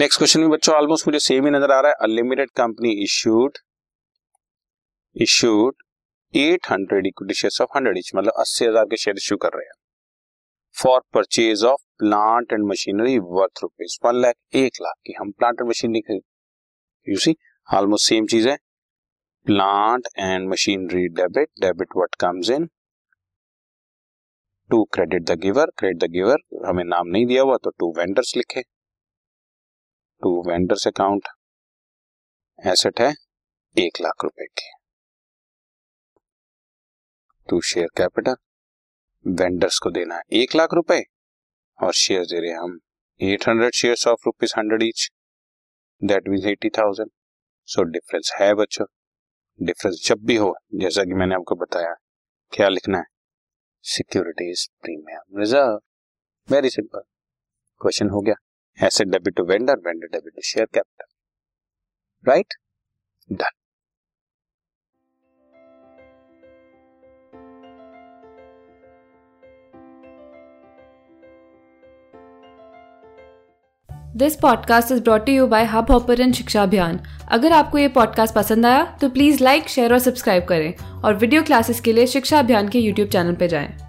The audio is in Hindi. नेक्स्ट क्वेश्चन में बच्चों ऑलमोस्ट मुझे सेम ही नजर आ रहा है। Unlimited company issued 800 equity shares of 100 each, मतलब 80,000 के शेयर इश्यू कर रहे हैं for purchase of plant and machinery worth rupees 1 lakh की हम प्लांट एंड मशीनरी खरीद। यू सी ऑलमोस्ट सेम चीज है, plant and machinery debit what comes in to credit the giver हमें नाम नहीं दिया हुआ तो टू वेंडर्स लिखे, टू वेंडर्स अकाउंट एसेट है 1 लाख रुपए के, टू शेयर कैपिटल वेंडर्स को देना है 1 लाख रुपए और शेयर दे रहे हैं हम 800 shares of rupees 100 each that means 80,000। So difference है बच्चों, डिफरेंस जब भी हो जैसा कि मैंने आपको बताया क्या लिखना है, securities premium reserve. Very simple question हो गया, asset debit to vendor, vendor debit to share capital, right done. This podcast is brought to you by Hubhopper and Shiksha Abhiyan. अगर आपको ये पॉडकास्ट पसंद आया तो प्लीज़ लाइक, शेयर और सब्सक्राइब करें और वीडियो क्लासेस के लिए शिक्षा अभियान के YouTube चैनल पर जाएं।